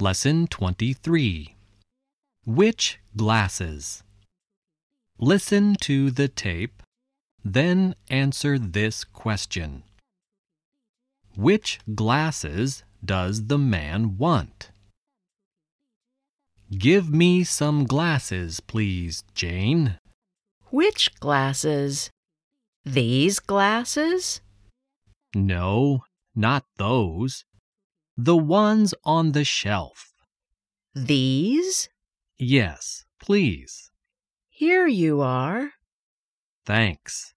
Lesson 23. Which glasses? Listen to the tape, then answer this question. Which glasses does the man want? Give me some glasses, please, Jane. Which glasses? These glasses? No, not those. The ones on the shelf. These? Yes, please. Here you are. Thanks.